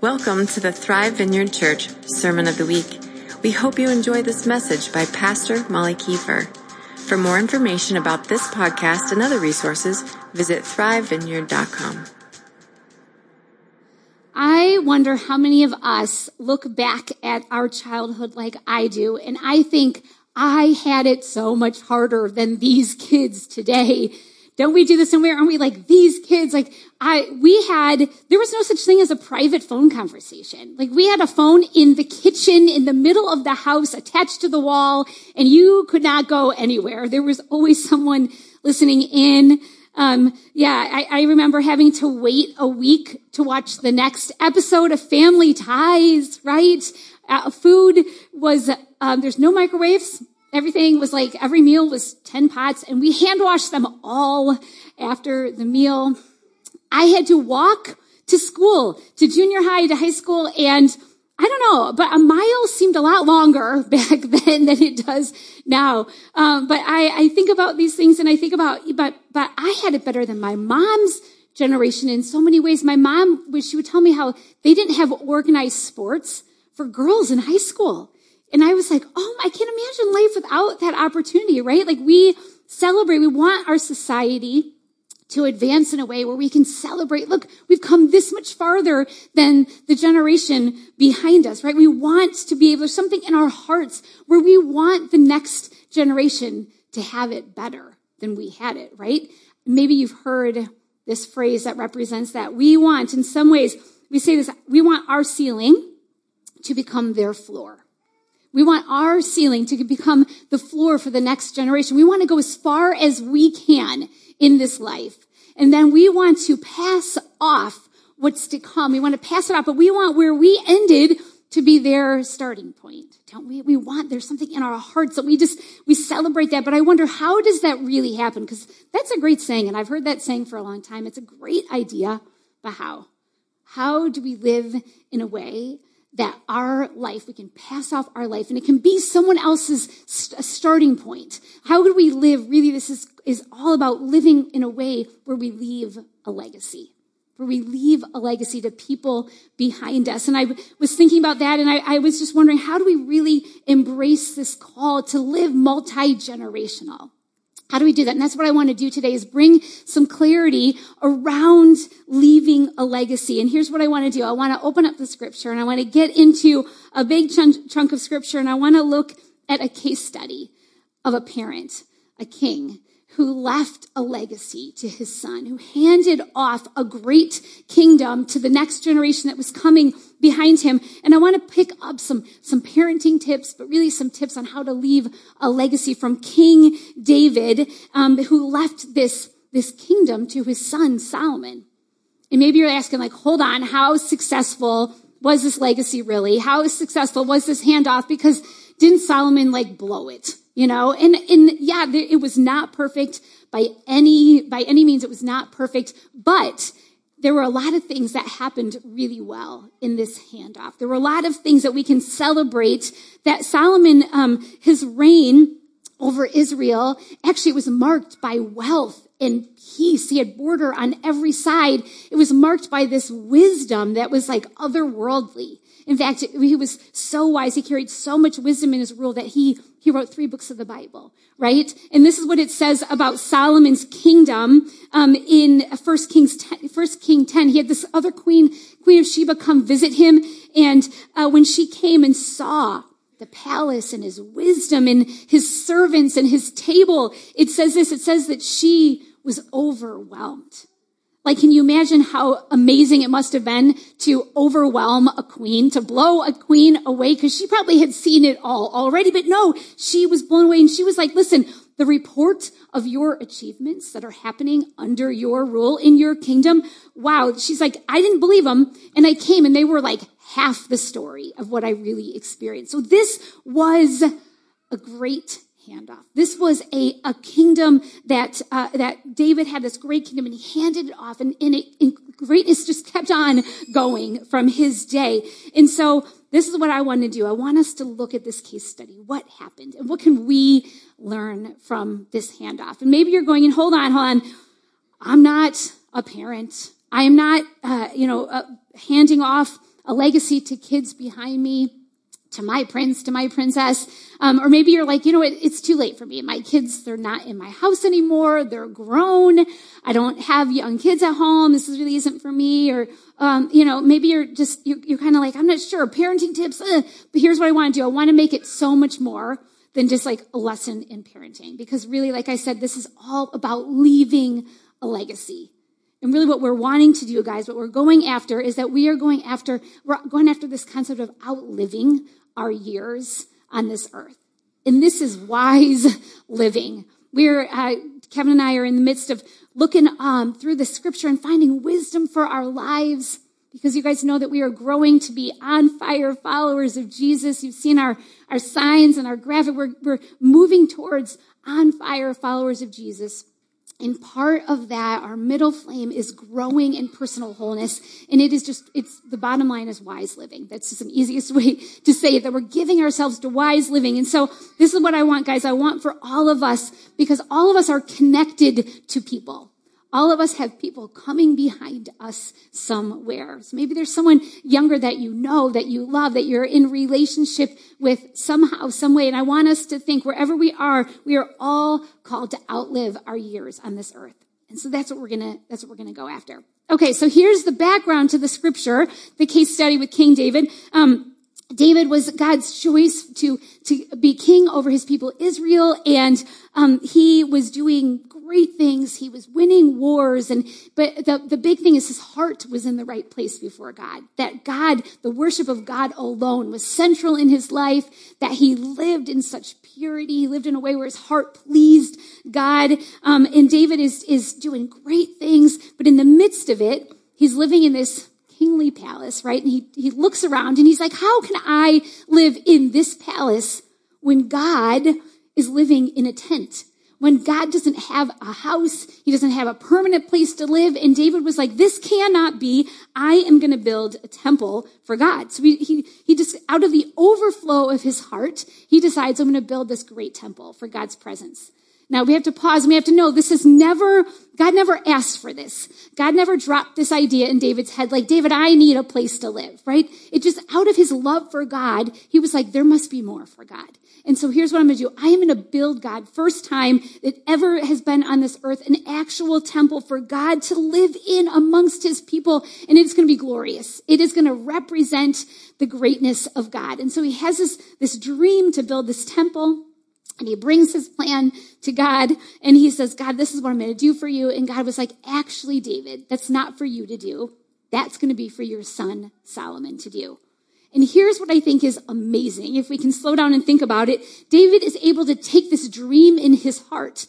Welcome to the Thrive Vineyard Church Sermon of the Week. We hope you enjoy this message by Pastor Molly Kiefer. For more information about this podcast and other resources, visit thrivevineyard.com. I wonder how many of us look back at our childhood like I do, and I think I had it so much harder than these kids today. Don't we do this somewhere? Aren't we like these kids? Like there was no such thing as a private phone conversation. Like we had a phone in the kitchen, in the middle of the house, attached to the wall, and you could not go anywhere. There was always someone listening in. I remember having to wait a week to watch the next episode of Family Ties, right? Food was, there's no microwaves. Everything was like, every meal was 10 pots, and we hand washed them all after the meal. I had to walk to school, to junior high, to high school, and I don't know, but a mile seemed a lot longer back then than it does now. But I think about these things, and I think about, but I had it better than my mom's generation in so many ways. My mom, she would tell me how they didn't have organized sports for girls in high school. And I was like, oh, I can't imagine life without that opportunity, right? Like we want our society to advance in a way where we can celebrate. Look, we've come this much farther than the generation behind us, right? We want to be able, there's something in our hearts where we want the next generation to have it better than we had it, right? Maybe you've heard this phrase that represents that. We want, in some ways, we say this, we want our ceiling to become their floor. We want our ceiling to become the floor for the next generation. We want to go as far as we can in this life. And then we want to pass off what's to come. We want to pass it off, but we want where we ended to be their starting point, don't we? There's something in our hearts that we celebrate that. But I wonder, how does that really happen? Because that's a great saying, and I've heard that saying for a long time. It's a great idea, but how? How do we live in a way that our life, we can pass off our life, and it can be someone else's starting point? How would we live? Really, this is all about living in a way where we leave a legacy, to people behind us. And I was thinking about that, and I was just wondering, how do we really embrace this call to live multi-generational? How do we do that? And that's what I want to do today, is bring some clarity around leaving a legacy. And here's what I want to do. I want to open up the scripture, and I want to get into a big chunk of scripture, and I want to look at a case study of a parent, a king, who left a legacy to his son, who handed off a great kingdom to the next generation that was coming behind him. And I want to pick up some parenting tips, but really some tips on how to leave a legacy from King David, who left this kingdom to his son, Solomon. And maybe you're asking, like, hold on, how successful was this legacy really? How successful was this handoff? Because didn't Solomon, like, blow it? You know, and yeah, it was not perfect by any means. It was not perfect, but there were a lot of things that happened really well in this handoff. There were a lot of things that we can celebrate, that Solomon, his reign over Israel, actually was marked by wealth and peace. He had border on every side. It was marked by this wisdom that was like otherworldly. In fact, he was so wise. He carried so much wisdom in his rule that he wrote 3 books of the Bible, right? And this is what it says about Solomon's kingdom, in 1 Kings 10. He had this other queen, Queen of Sheba, come visit him. And, when she came and saw the palace and his wisdom and his servants and his table, it says this, it says that she was overwhelmed. Like, can you imagine how amazing it must have been to overwhelm a queen, to blow a queen away? Because she probably had seen it all already. But no, she was blown away. And she was like, listen, the report of your achievements that are happening under your rule in your kingdom, wow. She's like, I didn't believe them. And I came, and they were like half the story of what I really experienced. So this was a great handoff. This was a kingdom that David had, this great kingdom, and he handed it off, and greatness just kept on going from his day. And so this is what I want to do. I want us to look at this case study. What happened, and what can we learn from this handoff? And maybe you're going, and hold on. I'm not a parent. I am not handing off a legacy to kids behind me, to my prince, to my princess. Or maybe you're like, you know what, it's too late for me. My kids, they're not in my house anymore. They're grown. I don't have young kids at home. This really isn't for me. Or, you know, maybe you're kind of like, I'm not sure. Parenting tips, but here's what I want to do. I want to make it so much more than just like a lesson in parenting. Because really, like I said, this is all about leaving a legacy. And really what we're wanting to do, guys, what we're going after is that we're going after this concept of outliving our years on this earth. And this is wise living. Kevin and I are in the midst of looking through the scripture and finding wisdom for our lives, because you guys know that we are growing to be on fire followers of Jesus. You've seen our signs and our graphic. We're moving towards on fire followers of Jesus. And part of that, our middle flame, is growing in personal wholeness. And it's the bottom line is wise living. That's just an easiest way to say it, that we're giving ourselves to wise living. And so this is what I want, guys. I want for all of us, because all of us are connected to people. All of us have people coming behind us somewhere. So maybe there's someone younger that you know, that you love, that you're in relationship with somehow, some way. And I want us to think wherever we are all called to outlive our years on this earth. And so that's what we're gonna go after. Okay, so here's the background to the scripture, the case study with King David. David was God's choice to be king over his people Israel, and he was doing great things. He was winning wars, but the big thing is his heart was in the right place before God. That God, the worship of God alone was central in his life, that he lived in such purity. He lived in a way where his heart pleased God. And David is doing great things, but in the midst of it, he's living in this kingly palace, right? And he looks around and he's like, how can I live in this palace when God is living in a tent? When God doesn't have a house, he doesn't have a permanent place to live. And David was like, this cannot be. I am going to build a temple for God. So he just, out of the overflow of his heart, he decides, I'm going to build this great temple for God's presence. Now we have to pause and we have to know this is never, God never asked for this. God never dropped this idea in David's head, like, David, I need a place to live, right? It just, out of his love for God, he was like, there must be more for God. And so here's what I'm going to do. I am going to build, God, first time that ever has been on this earth, an actual temple for God to live in amongst his people. And it's going to be glorious. It is going to represent the greatness of God. And so he has this dream to build this temple. And he brings his plan to God, and he says, God, this is what I'm going to do for you. And God was like, actually, David, that's not for you to do. That's going to be for your son, Solomon, to do. And here's what I think is amazing. If we can slow down and think about it, David is able to take this dream in his heart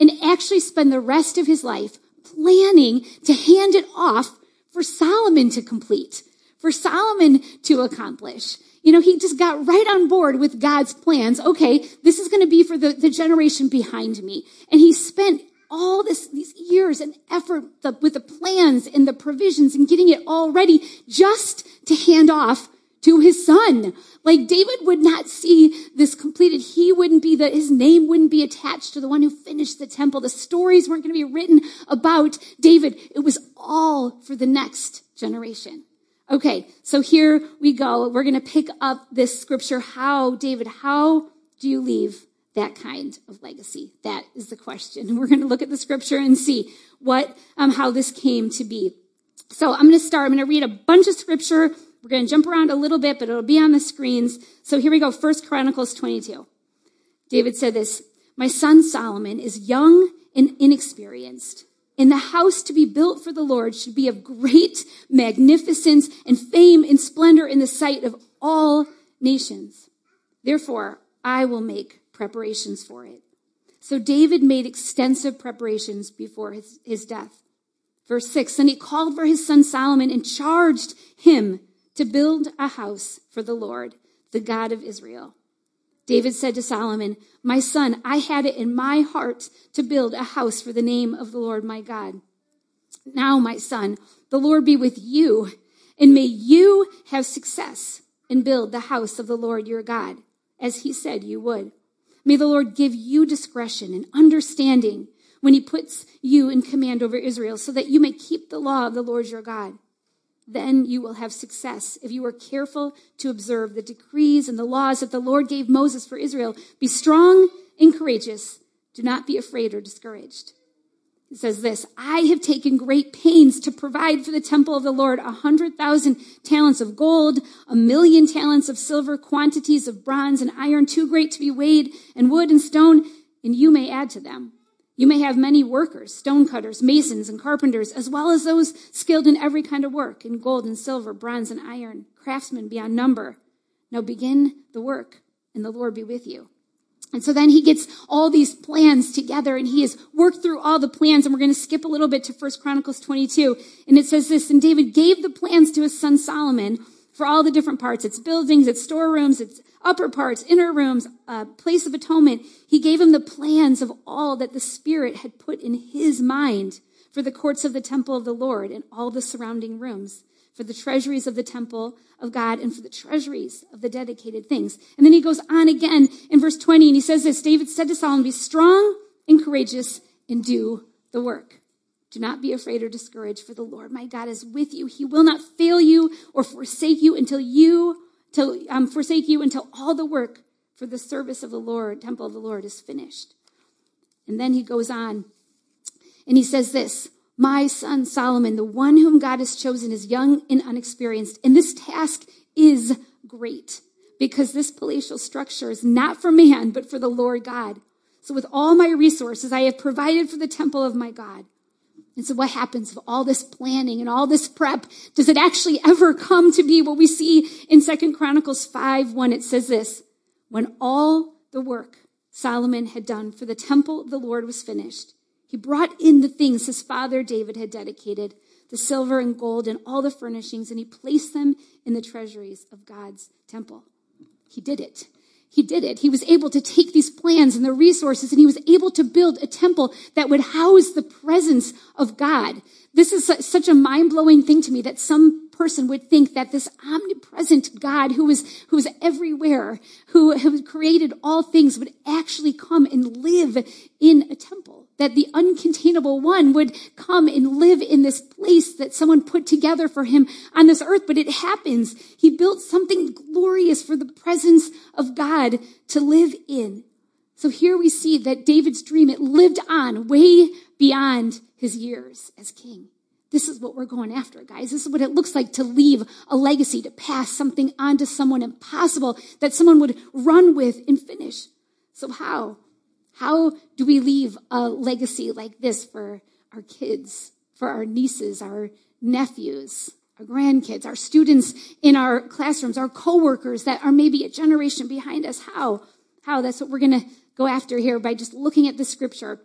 and actually spend the rest of his life planning to hand it off for Solomon to complete, for Solomon to accomplish. You know, he just got right on board with God's plans. Okay, this is going to be for the generation behind me. And he spent all these years and effort with the plans and the provisions and getting it all ready just to hand off to his son. Like, David would not see this completed. He wouldn't be his name wouldn't be attached to the one who finished the temple. The stories weren't going to be written about David. It was all for the next generation. Okay, so here we go. We're going to pick up this scripture. David, how do you leave that kind of legacy? That is the question. And we're going to look at the scripture and see how this came to be. So I'm going to read a bunch of scripture. We're going to jump around a little bit, but it'll be on the screens. So here we go. 1 Chronicles 22. David said this, my son Solomon is young and inexperienced. And the house to be built for the Lord should be of great magnificence and fame and splendor in the sight of all nations. Therefore, I will make preparations for it. So David made extensive preparations before his death. Verse 6, and he called for his son Solomon and charged him to build a house for the Lord, the God of Israel. David said to Solomon, my son, I had it in my heart to build a house for the name of the Lord my God. Now, my son, the Lord be with you, and may you have success and build the house of the Lord your God, as he said you would. May the Lord give you discretion and understanding when he puts you in command over Israel, so that you may keep the law of the Lord your God. then you will have success. If you are careful to observe the decrees and the laws that the Lord gave Moses for Israel, be strong and courageous. Do not be afraid or discouraged." It says this, "I have taken great pains to provide for the temple of the Lord 100,000 talents of gold, 1,000,000 talents of silver, quantities of bronze and iron, too great to be weighed, and wood and stone, and you may add to them. You may have many workers, stonecutters, masons, and carpenters, as well as those skilled in every kind of work, in gold and silver, bronze and iron, craftsmen beyond number. Now begin the work, and the Lord be with you." And so then he gets all these plans together, and he has worked through all the plans, and we're going to skip a little bit to 1 Chronicles 22, and it says this, "And David gave the plans to his son Solomon for all the different parts, its buildings, its storerooms, its upper parts, inner rooms, place of atonement. He gave him the plans of all that the Spirit had put in his mind for the courts of the temple of the Lord and all the surrounding rooms, for the treasuries of the temple of God and for the treasuries of the dedicated things." And then he goes on again in verse 20, and he says this, "David said to Solomon, be strong and courageous and do the work. Do not be afraid or discouraged, for the Lord my God is with you. He will not fail you or forsake you until all the work for the service of the Lord, temple of the Lord, is finished." And then he goes on and he says this, "My son Solomon, the one whom God has chosen, is young and unexperienced, and this task is great because this palatial structure is not for man, but for the Lord God. So with all my resources, I have provided for the temple of my God." And so what happens with all this planning and all this prep? Does it actually ever come to be what we see in 2 Chronicles 5, 1? It says this, "When all the work Solomon had done for the temple of the Lord was finished, he brought in the things his father David had dedicated, the silver and gold and all the furnishings, and he placed them in the treasuries of God's temple." He did it. He did it. He was able to take these plans and the resources, and he was able to build a temple that would house the presence of God. This is such a mind-blowing thing to me that some person would think that this omnipresent God who is everywhere, who created all things, would actually come and live in a temple, that the uncontainable one would come and live in this place that someone put together for him on this earth. But it happens. He built something glorious for the presence of God to live in. So here we see that David's dream, it lived on way beyond his years as king. This is what we're going after, guys. This is what it looks like to leave a legacy, to pass something on to someone impossible that someone would run with and finish. So how? How do we leave a legacy like this for our kids, for our nieces, our nephews, our grandkids, our students in our classrooms, our coworkers that are maybe a generation behind us? How? That's what we're going to go after here by just looking at the scripture.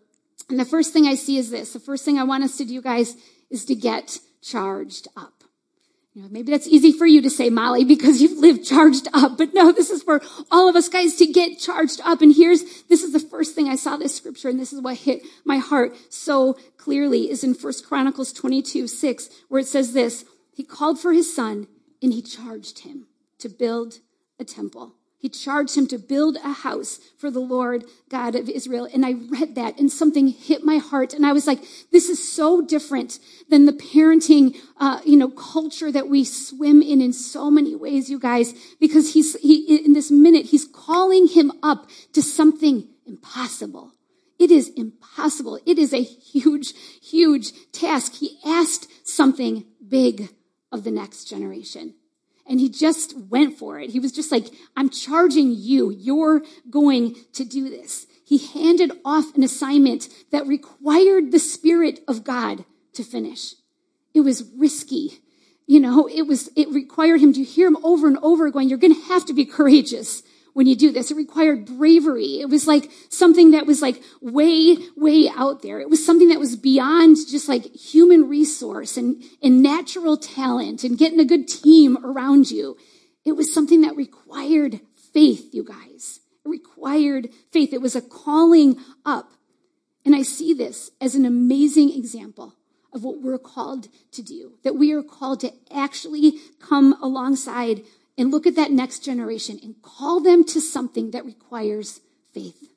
And the first thing I see is this. The first thing I want us to do, guys, is to get charged up. You know, maybe that's easy for you to say, Molly, because you've lived charged up. But no, this is for all of us, guys, to get charged up. And this is the first thing I saw this scripture, and this is what hit my heart so clearly, is in 1 Chronicles 22, 6, where it says this, "He called for his son, and he charged him to build a temple." He charged him to build a house for the Lord God of Israel. And I read that, and something hit my heart. And I was like, this is so different than the parenting, culture that we swim in so many ways, you guys, because in this minute, he's calling him up to something impossible. It is impossible. It is a huge, huge task. He asked something big of the next generation. And he just went for it. He was just like, I'm charging you. You're going to do this. He handed off an assignment that required the Spirit of God to finish. It was risky. It required him. You hear him over and over going, you're going to have to be courageous when you do this. It required bravery. It was like something that was like way, way out there. It was something that was beyond just like human resource and natural talent and getting a good team around you. It was something that required faith, you guys. It required faith. It was a calling up. And I see this as an amazing example of what we're called to do, that we are called to actually come alongside and look at that next generation and call them to something that requires faith.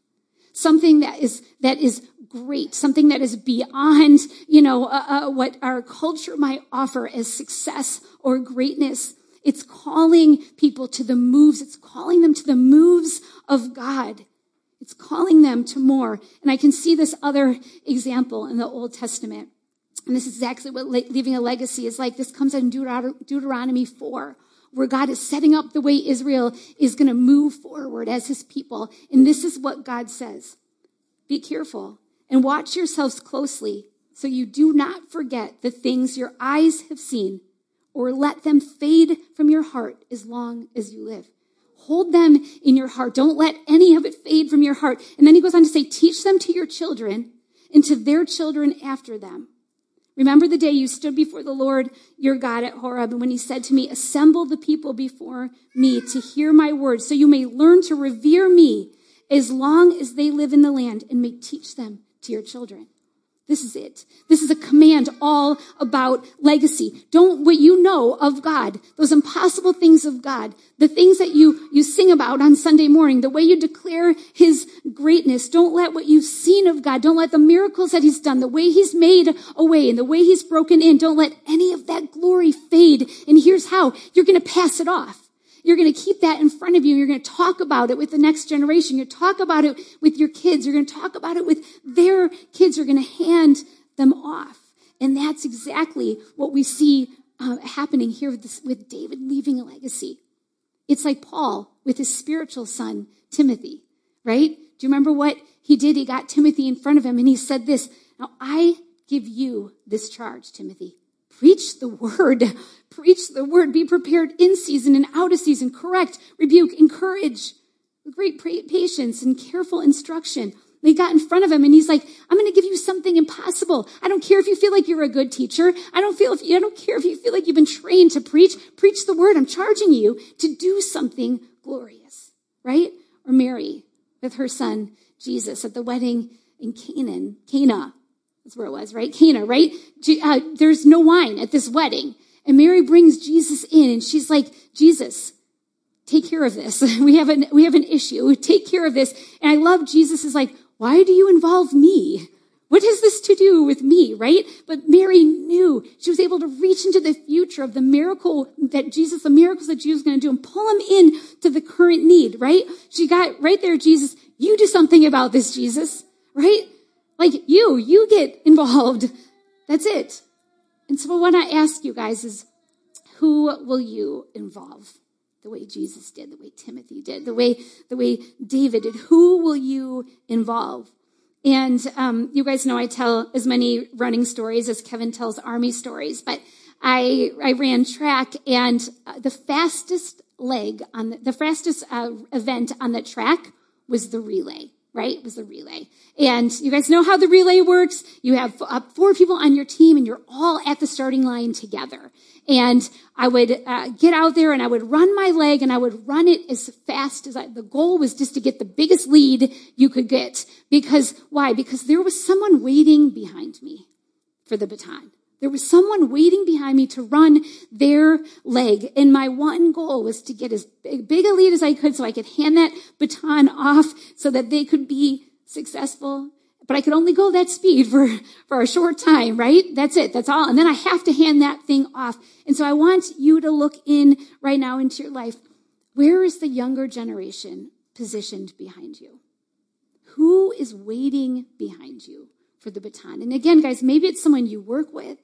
something that is great, something that is beyond, what our culture might offer as success or greatness. It's calling people to the moves. It's calling them to the moves of God. It's calling them to more. And I can see this other example in the Old Testament. And this is exactly what leaving a legacy is like. This comes out in Deuteronomy 4, where God is setting up the way Israel is going to move forward as his people. And this is what God says. Be careful and watch yourselves closely so you do not forget the things your eyes have seen or let them fade from your heart as long as you live. Hold them in your heart. Don't let any of it fade from your heart. And then he goes on to say, teach them to your children and to their children after them. Remember the day you stood before the Lord, your God, at Horeb, and when he said to me, assemble the people before me to hear my words, so you may learn to revere me as long as they live in the land and may teach them to your children. This is it. This is a command all about legacy. Don't what you know of God, those impossible things of God, the things that you sing about on Sunday morning, the way you declare his greatness. Don't let what you've seen of God, don't let the miracles that he's done, the way he's made a way and the way he's broken in, don't let any of that glory fade. And here's how. You're going to pass it off. You're going to keep that in front of you. You're going to talk about it with the next generation. You talk about it with your kids. You're going to talk about it with their kids. You're going to hand them off. And that's exactly what we see happening here with David leaving a legacy. It's like Paul with his spiritual son, Timothy, right? Do you remember what he did? He got Timothy in front of him and he said this, now I give you this charge, Timothy. Preach the word. Preach the word. Be prepared in season and out of season. Correct, rebuke, encourage with great patience and careful instruction. They got in front of him and he's like, I'm going to give you something impossible. I don't care if you feel like you're a good teacher. I don't care if you feel like you've been trained to preach. Preach the word. I'm charging you to do something glorious, right? Or Mary with her son, Jesus, at the wedding in Cana. That's where it was, right? Cana, right? There's no wine at this wedding. And Mary brings Jesus in and she's like, Jesus, take care of this. We have an issue. Take care of this. And I love Jesus is like, why do you involve me? What has this to do with me, right? But Mary knew she was able to reach into the future of the miracle that Jesus, the miracles that Jesus was going to do and pull him in to the current need, right? She got right there, Jesus, you do something about this, Jesus, right? Like you get involved. That's it. And so what I ask you guys is, who will you involve? The way Jesus did, the way Timothy did, the way David did. Who will you involve? And you guys know I tell as many running stories as Kevin tells army stories, but I ran track, and the fastest event on the track was the relay. Right? It was the relay. And you guys know how the relay works. You have 4 people on your team and you're all at the starting line together. And I would get out there and I would run my leg and I would run it as fast as the goal was just to get the biggest lead you could get. Because why? Because there was someone waiting behind me for the baton. There was someone waiting behind me to run their leg. And my one goal was to get as big a lead as I could so I could hand that baton off so that they could be successful. But I could only go that speed for a short time, right? That's it. That's all. And then I have to hand that thing off. And so I want you to look in right now into your life. Where is the younger generation positioned behind you? Who is waiting behind you for the baton? And again, guys, maybe it's someone you work with.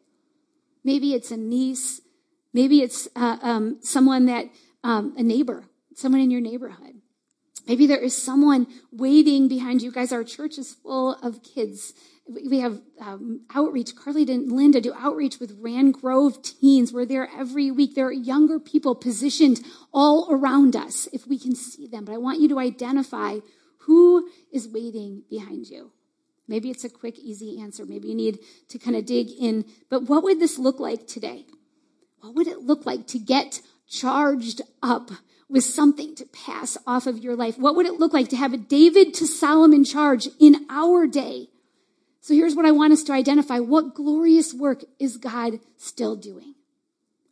Maybe it's a niece. Maybe it's someone that, a neighbor, someone in your neighborhood. Maybe there is someone waiting behind you. Guys, our church is full of kids. We have outreach. Carly and Linda do outreach with Rangrove teens. We're there every week. There are younger people positioned all around us if we can see them. But I want you to identify who is waiting behind you. Maybe it's a quick, easy answer. Maybe you need to kind of dig in. But what would this look like today? What would it look like to get charged up with something to pass off of your life? What would it look like to have a David to Solomon charge in our day? So here's what I want us to identify. What glorious work is God still doing?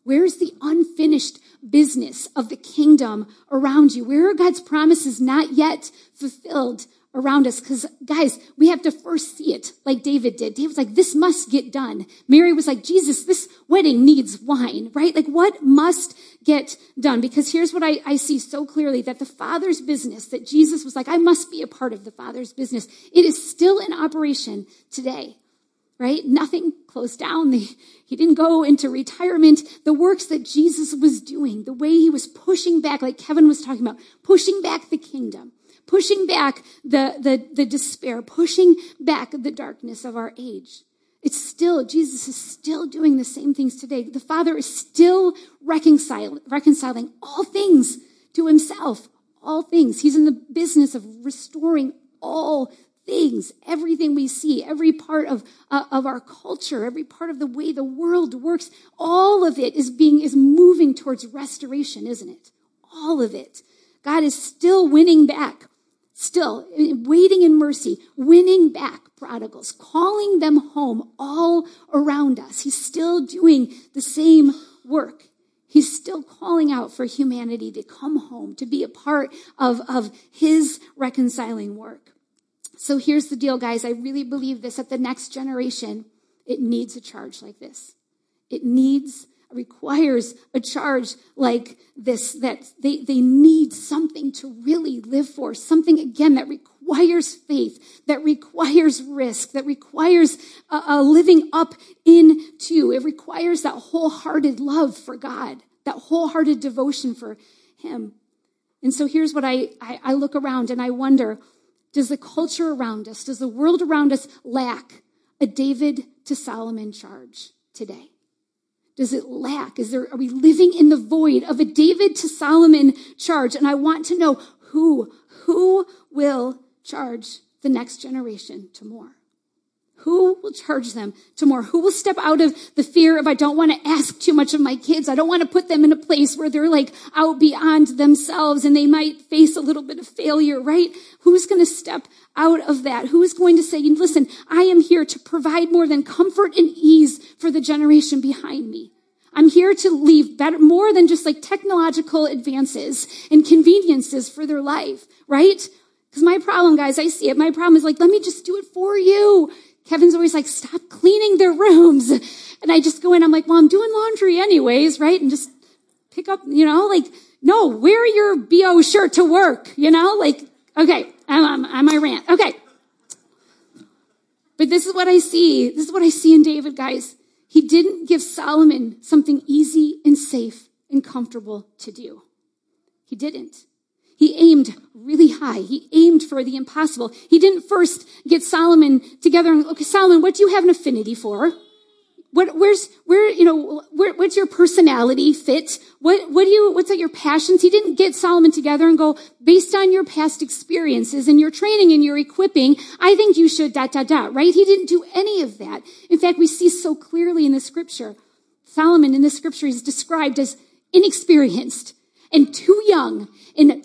Where is the unfinished business of the kingdom around you? Where are God's promises not yet fulfilled around us. Because, guys, we have to first see it like David did. David's like, this must get done. Mary was like, Jesus, this wedding needs wine, right? Like, what must get done? Because here's what I see so clearly, that the Father's business, that Jesus was like, I must be a part of the Father's business. It is still in operation today, right? Nothing closed down. He didn't go into retirement. The works that Jesus was doing, the way he was pushing back, like Kevin was talking about, pushing back the kingdom, pushing back the despair, pushing back the darkness of our age. It's still, Jesus is still doing the same things today. The Father is still reconciling all things to himself, all things. He's in the business of restoring all things, everything we see, every part of our culture, every part of the way the world works. All of it is moving towards restoration, isn't it? All of it. God is still winning back, still waiting in mercy, winning back prodigals, calling them home all around us. He's still doing the same work. He's still calling out for humanity to come home, to be a part of his reconciling work. So here's the deal, guys. I really believe this, that the next generation, it needs a charge like this. It requires a charge like this, that they need something to really live for, something, again, that requires faith, that requires risk, that requires a living up into. It requires that wholehearted love for God, that wholehearted devotion for him. And so here's what I look around and I wonder, does the culture around us, does the world around us lack a David to Solomon charge today? Does it lack? Are we living in the void of a David to Solomon charge? And I want to know who will charge the next generation to more? Who will charge them to more? Who will step out of the fear of, I don't want to ask too much of my kids. I don't want to put them in a place where they're like out beyond themselves and they might face a little bit of failure, right? Who's going to step out of that? Who is going to say, listen, I am here to provide more than comfort and ease for the generation behind me. I'm here to leave better, more than just like technological advances and conveniences for their life, right? Because my problem, guys, I see it. My problem is like, let me just do it for you. Kevin's always like, stop cleaning their rooms. And I just go in, I'm like, well, I'm doing laundry anyways, right? And just pick up, like, no, wear your BO shirt to work, Like, okay, I'm on my rant. Okay. But this is what I see. This is what I see in David, guys. He didn't give Solomon something easy and safe and comfortable to do. He didn't. He aimed really high. He aimed for the impossible. He didn't first get Solomon together and, okay, Solomon, what do you have an affinity for? What's your personality fit? What's your passions? He didn't get Solomon together and go, based on your past experiences and your training and your equipping, I think you should ... right? He didn't do any of that. In fact, we see so clearly in the scripture, Solomon in the scripture is described as inexperienced and too young and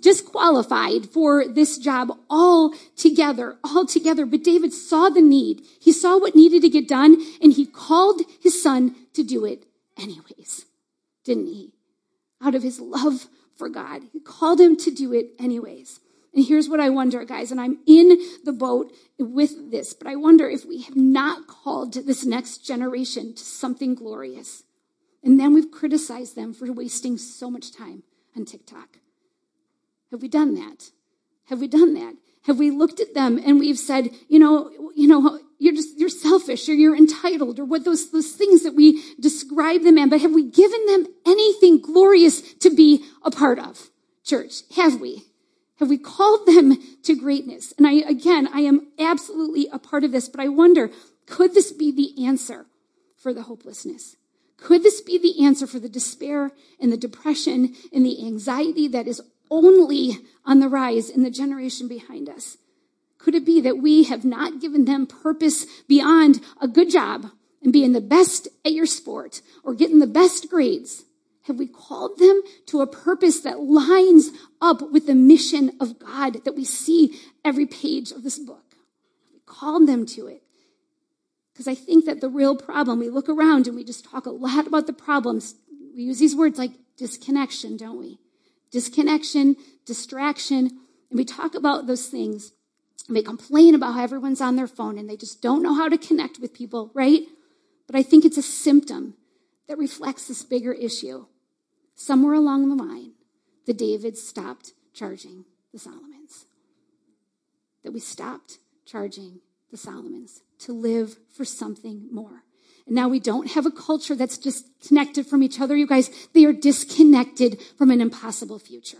disqualified for this job altogether. But David saw the need. He saw what needed to get done, and he called his son to do it anyways, didn't he? Out of his love for God, he called him to do it anyways. And here's what I wonder, guys, and I'm in the boat with this, but I wonder if we have not called this next generation to something glorious. And then we've criticized them for wasting so much time on TikTok. Have we done that? Have we looked at them and we've said, you're selfish or you're entitled or what those things that we describe them as, but have we given them anything glorious to be a part of? Church, have we? Have we called them to greatness? And I am absolutely a part of this, but I wonder, could this be the answer for the hopelessness? Could this be the answer for the despair and the depression and the anxiety that is only on the rise in the generation behind us? Could it be that we have not given them purpose beyond a good job and being the best at your sport or getting the best grades? Have we called them to a purpose that lines up with the mission of God that we see every page of this book? Have we called them to it? Because I think that the real problem, we look around and we just talk a lot about the problems. We use these words like disconnection, don't we? Disconnection, distraction, And we talk about those things, and we complain about how everyone's on their phone and they just don't know how to connect with people, right? But I think it's a symptom that reflects this bigger issue. Somewhere along the line, the Davids stopped charging the Solomons. That we stopped charging the Solomons to live for something more. And now we don't have a culture that's just connected from each other, you guys. They are disconnected from an impossible future.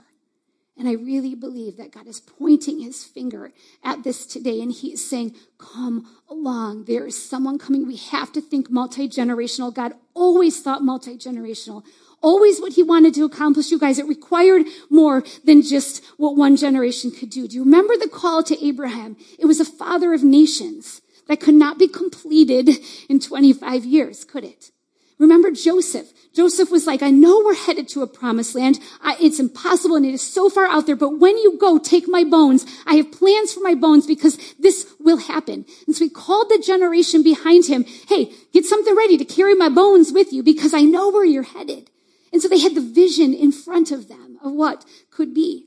And I really believe that God is pointing his finger at this today. And he is saying, come along. There is someone coming. We have to think multi-generational. God always thought multi-generational. Always what he wanted to accomplish, you guys. It required more than just what one generation could do. Do you remember the call to Abraham? It was a father of nations that could not be completed in 25 years, could it? Remember Joseph. Joseph was like, I know we're headed to a promised land. It's impossible and it is so far out there. But when you go, take my bones. I have plans for my bones because this will happen. And so he called the generation behind him, hey, get something ready to carry my bones with you because I know where you're headed. And so they had the vision in front of them of what could be,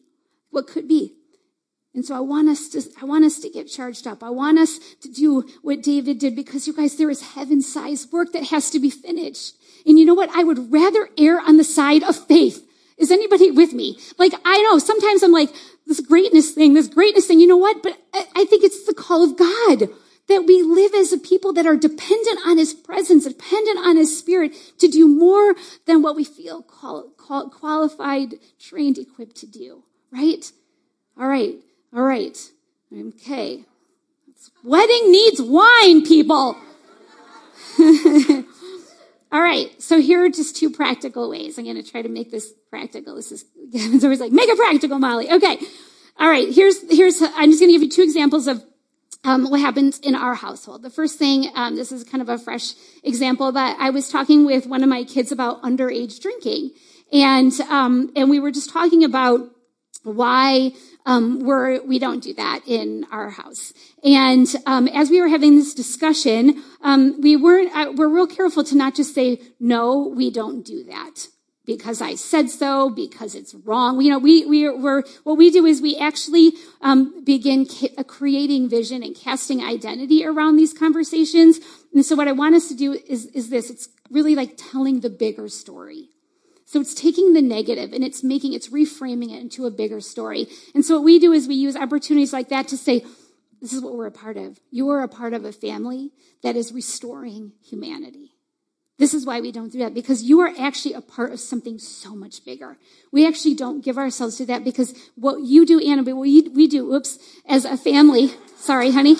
what could be. And so I want us to get charged up. I want us to do what David did because, you guys, there is heaven-sized work that has to be finished. And you know what? I would rather err on the side of faith. Is anybody with me? Like, I know, sometimes I'm like, this greatness thing, you know what? But I think it's the call of God that we live as a people that are dependent on his presence, dependent on his spirit to do more than what we feel qualified, trained, equipped to do, right? All right. Okay. Wedding needs wine, people. All right. So here are just two practical ways. I'm going to try to make this practical. This is Kevin's always like, make it practical, Molly. Okay. All right. Here's I'm just going to give you two examples of what happens in our household. The first thing, this is kind of a fresh example, but I was talking with one of my kids about underage drinking, and we were just talking about why we don't do that in our house. And as we were having this discussion, we're real careful to not just say, no, we don't do that because I said so, because it's wrong. You know, what we do is we actually begin creating vision and casting identity around these conversations. And so what I want us to do is this. It's really like telling the bigger story. So it's taking the negative and it's reframing it into a bigger story. And so what we do is we use opportunities like that to say, this is what we're a part of. You are a part of a family that is restoring humanity. This is why we don't do that, because you are actually a part of something so much bigger. We actually don't give ourselves to that because what you do, Anna, but what we do, as a family, sorry, honey.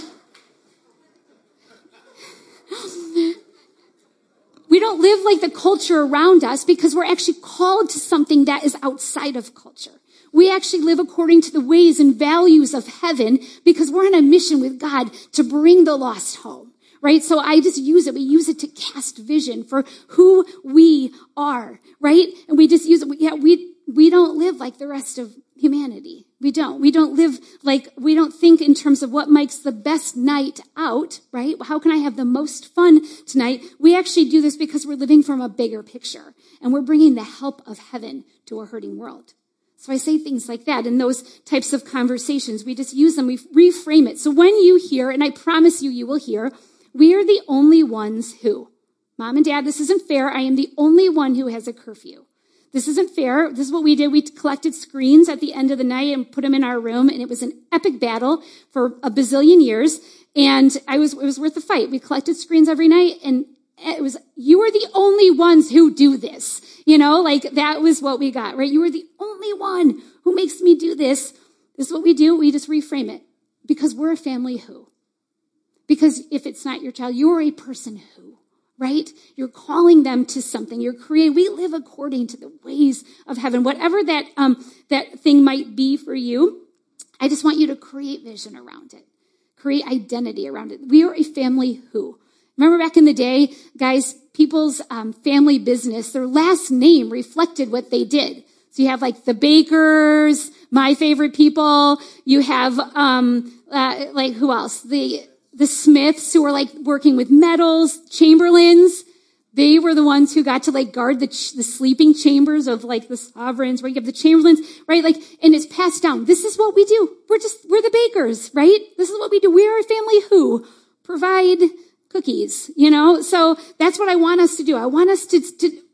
We don't live like the culture around us because we're actually called to something that is outside of culture. We actually live according to the ways and values of heaven because we're on a mission with God to bring the lost home, right? So I just use it. We use it to cast vision for who we are, right? And we just use it. Yeah, we don't live like the rest of humanity. We don't think in terms of what makes the best night out, right? How can I have the most fun tonight? We actually do this because we're living from a bigger picture and we're bringing the help of heaven to a hurting world. So I say things like that in those types of conversations. We just use them. We reframe it. So when you hear, and I promise you, you will hear, we are the only ones who, Mom and Dad, this isn't fair. I am the only one who has a curfew. This isn't fair. This is what we did. We collected screens at the end of the night and put them in our room, and it was an epic battle for a bazillion years, and it was worth the fight. We collected screens every night, and it was, you are the only ones who do this. You know, like that was what we got, right? You are the only one who makes me do this. This is what we do. We just reframe it because we're a family who. Because if it's not your child, you're a person who. Right? You're calling them to something. You're creating. We live according to the ways of heaven. Whatever that thing might be for you, I just want you to create vision around it. Create identity around it. We are a family who. Remember back in the day, guys, people's family business, their last name reflected what they did. So you have like the Bakers, my favorite people. You have like who else? The Smiths, who are like working with metals, Chamberlains, They were the ones who got to like guard the sleeping chambers of like the sovereigns, right? You have the chamberlains, right? Like, and it's passed down. This is what we do. We're the bakers, right? This is what we do. We are a family who provide cookies, you know? So that's what I want us to do. I want us to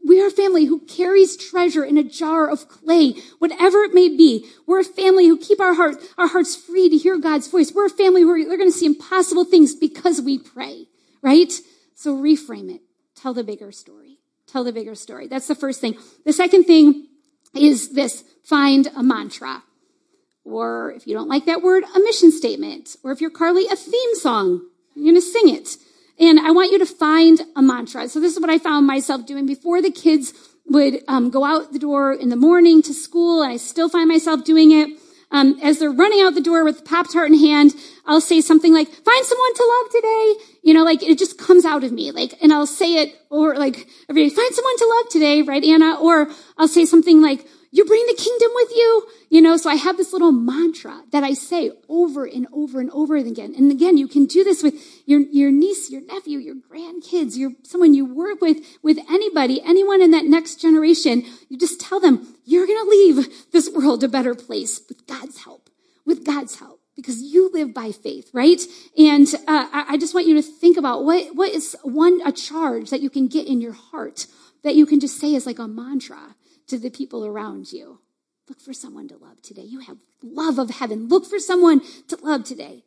we are a family who carries treasure in a jar of clay, whatever it may be. We're a family who keep our hearts free to hear God's voice. We're a family who are going to see impossible things because we pray, right? So reframe it. Tell the bigger story. Tell the bigger story. That's the first thing. The second thing is this. Find a mantra. Or if you don't like that word, a mission statement. Or if you're Carly, a theme song. You're going to sing it. And I want you to find a mantra. So this is what I found myself doing before the kids would go out the door in the morning to school. And I still find myself doing it. As they're running out the door with Pop-Tart in hand, I'll say something like, find someone to love today. You know, like it just comes out of me. Like, and I'll say it or like every day, find someone to love today, right, Anna? Or I'll say something like, you bring the kingdom with you. You know, so I have this little mantra that I say over and over and over again. And again, you can do this with your niece, your nephew, your grandkids, someone you work with anybody, anyone in that next generation. You just tell them, you're going to leave this world a better place with God's help, because you live by faith, right? And I just want you to think about what is a charge that you can get in your heart that you can just say as like a mantra to the people around you. Look for someone to love today. You have love of heaven. Look for someone to love today.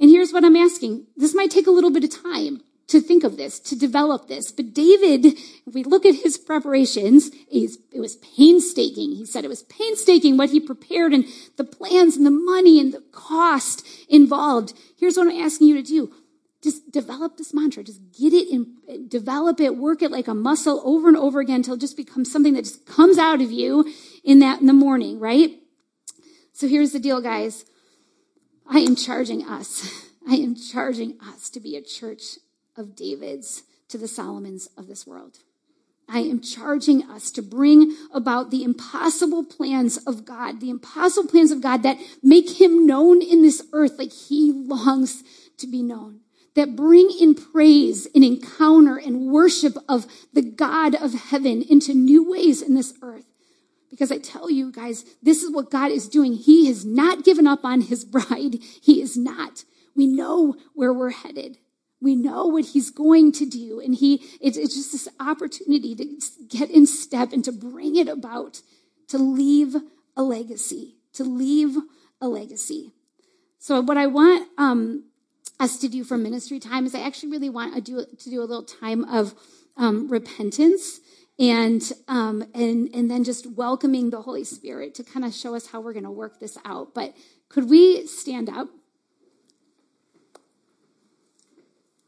And here's what I'm asking. This might take a little bit of time to think of this, to develop this. But David, if we look at his preparations, it was painstaking. He said it was painstaking what he prepared and the plans and the money and the cost involved. Here's what I'm asking you to do. Just develop this mantra. Just get it and develop it, work it like a muscle over and over again until it just becomes something that just comes out of you in the morning, right? So here's the deal, guys. I am charging us to be a church of Davids to the Solomons of this world. I am charging us to bring about the impossible plans of God, that make him known in this earth like he longs to be known, that bring in praise and encounter and worship of the God of heaven into new ways in this earth. Because I tell you guys, this is what God is doing. He has not given up on his bride. He is not. We know where we're headed. We know what he's going to do. And it's just this opportunity to get in step and to bring it about, to leave a legacy, So what I want, us to do for ministry time is I actually really want to do a little time of repentance and then just welcoming the Holy Spirit to kind of show us how we're going to work this out. But could we stand up?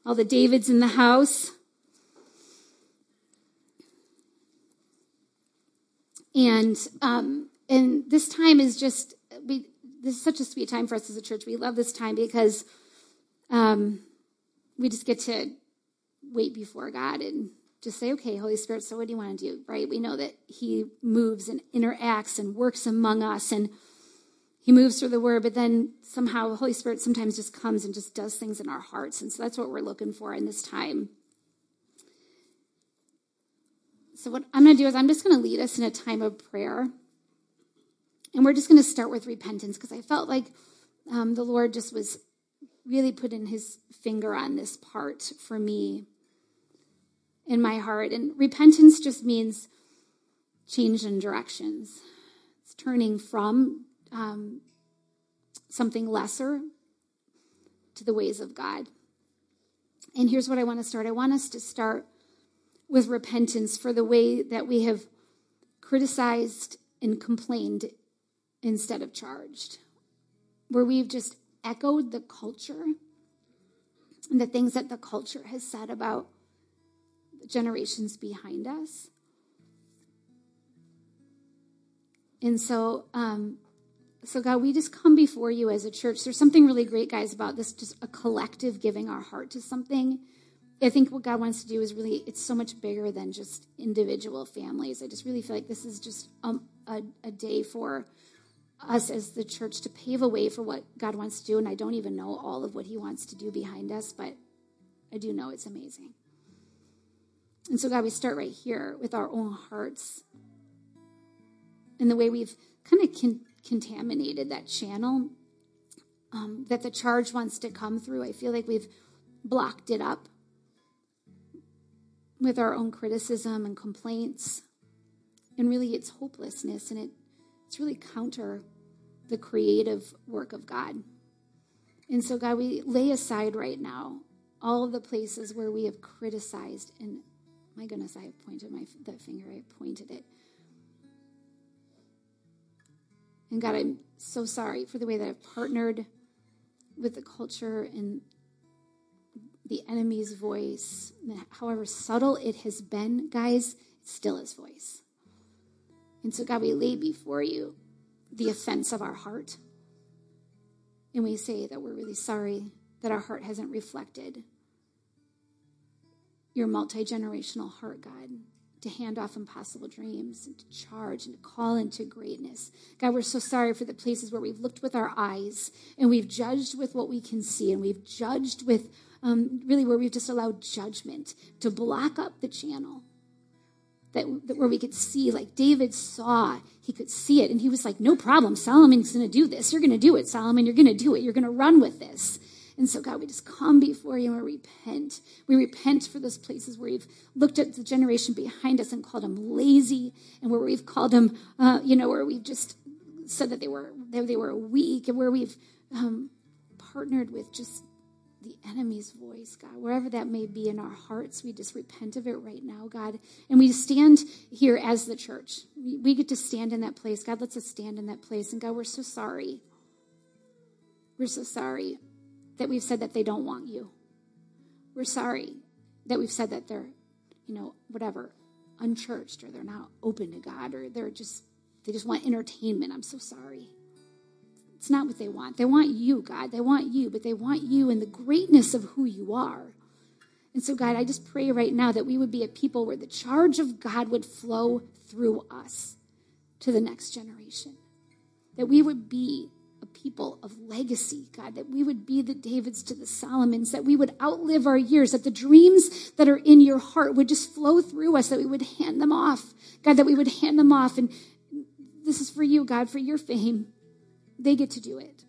All the Davids in the house. And this time is just, this is such a sweet time for us as a church. We love this time because we just get to wait before God and just say, okay, Holy Spirit, so what do you want to do, right? We know that he moves and interacts and works among us, and he moves through the word, but then somehow the Holy Spirit sometimes just comes and just does things in our hearts, and so that's what we're looking for in this time. So what I'm going to do is I'm just going to lead us in a time of prayer, and we're just going to start with repentance, because I felt like the Lord just was really put in his finger on this part for me in my heart. And repentance just means change in directions. It's turning from something lesser to the ways of God. And here's what I want to start. I want us to start with repentance for the way that we have criticized and complained instead of charged, where we've just echoed the culture and the things that the culture has said about the generations behind us. And so God, we just come before you as a church. There's something really great, guys, about this, just a collective giving our heart to something. I think what God wants to do is really, it's so much bigger than just individual families. I just really feel like this is just a day for us as the church to pave a way for what God wants to do. And I don't even know all of what he wants to do behind us, but I do know it's amazing. And so, God, we start right here with our own hearts and the way we've kind of contaminated that channel that the charge wants to come through. I feel like we've blocked it up with our own criticism and complaints. And really, it's hopelessness, and it's really counter the creative work of God. And so, God, we lay aside right now all of the places where we have criticized. And my goodness, I pointed that finger. I pointed it. And God, I'm so sorry for the way that I've partnered with the culture and the enemy's voice. However subtle it has been, guys, it's still his voice. And so, God, we lay before you the offense of our heart. And we say that we're really sorry that our heart hasn't reflected your multi-generational heart, God, to hand off impossible dreams and to charge and to call into greatness. God, we're so sorry for the places where we've looked with our eyes and we've judged with what we can see, and we've judged with really where we've just allowed judgment to block up the channel that where we could see, like David saw, he could see it. And he was like, no problem. Solomon's going to do this. You're going to do it, Solomon. You're going to do it. You're going to run with this. And so, God, we just come before you and we repent. We repent for those places where we've looked at the generation behind us and called them lazy, and where we've called them, where we've just said that they were weak, and where we've partnered with just the enemy's voice, God. Wherever that may be in our hearts, we just repent of it right now, God. And we stand here as the church. We get to stand in that place. God, lets us stand in that place. And God, we're so sorry. We're so sorry that we've said that they don't want you. We're sorry that we've said that they're, unchurched, or they're not open to God, or they just want entertainment. I'm so sorry. It's not what they want. They want you, God. They want you, but they want you in the greatness of who you are. And so, God, I just pray right now that we would be a people where the charge of God would flow through us to the next generation, that we would be people of legacy, God, that we would be the Davids to the Solomons, that we would outlive our years, that the dreams that are in your heart would just flow through us, that we would hand them off, God, that we would hand them off. And this is for you, God, for your fame. They get to do it.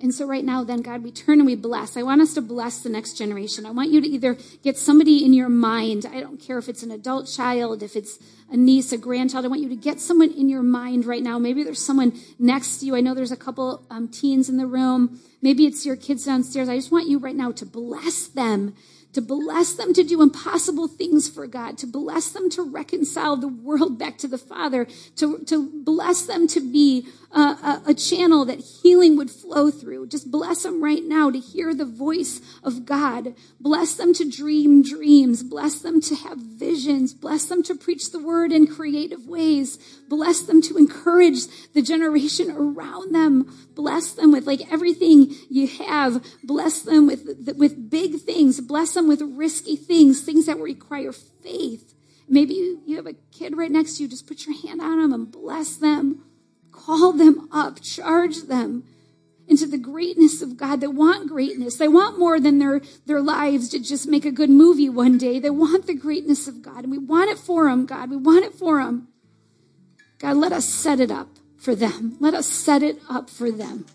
And so right now then, God, we turn and we bless. I want us to bless the next generation. I want you to either get somebody in your mind. I don't care if it's an adult child, if it's a niece, a grandchild. I want you to get someone in your mind right now. Maybe there's someone next to you. I know there's a couple teens in the room. Maybe it's your kids downstairs. I just want you right now to bless them. To bless them to do impossible things for God, to bless them to reconcile the world back to the Father, to bless them to be a channel that healing would flow through. Just bless them right now to hear the voice of God. Bless them to dream dreams. Bless them to have visions. Bless them to preach the word in creative ways. Bless them to encourage the generation around them. Bless them with everything you have. Bless them with big things. Bless them with risky things that require faith. Maybe you have a kid right next to you. Just put your hand on them and bless them. Call them up. Charge them into the greatness of God. They want greatness. They want more than their lives to just make a good movie one day. They want the greatness of God, and we want it for them, God. We want it for them. God, let us set it up for them. Let us set it up for them.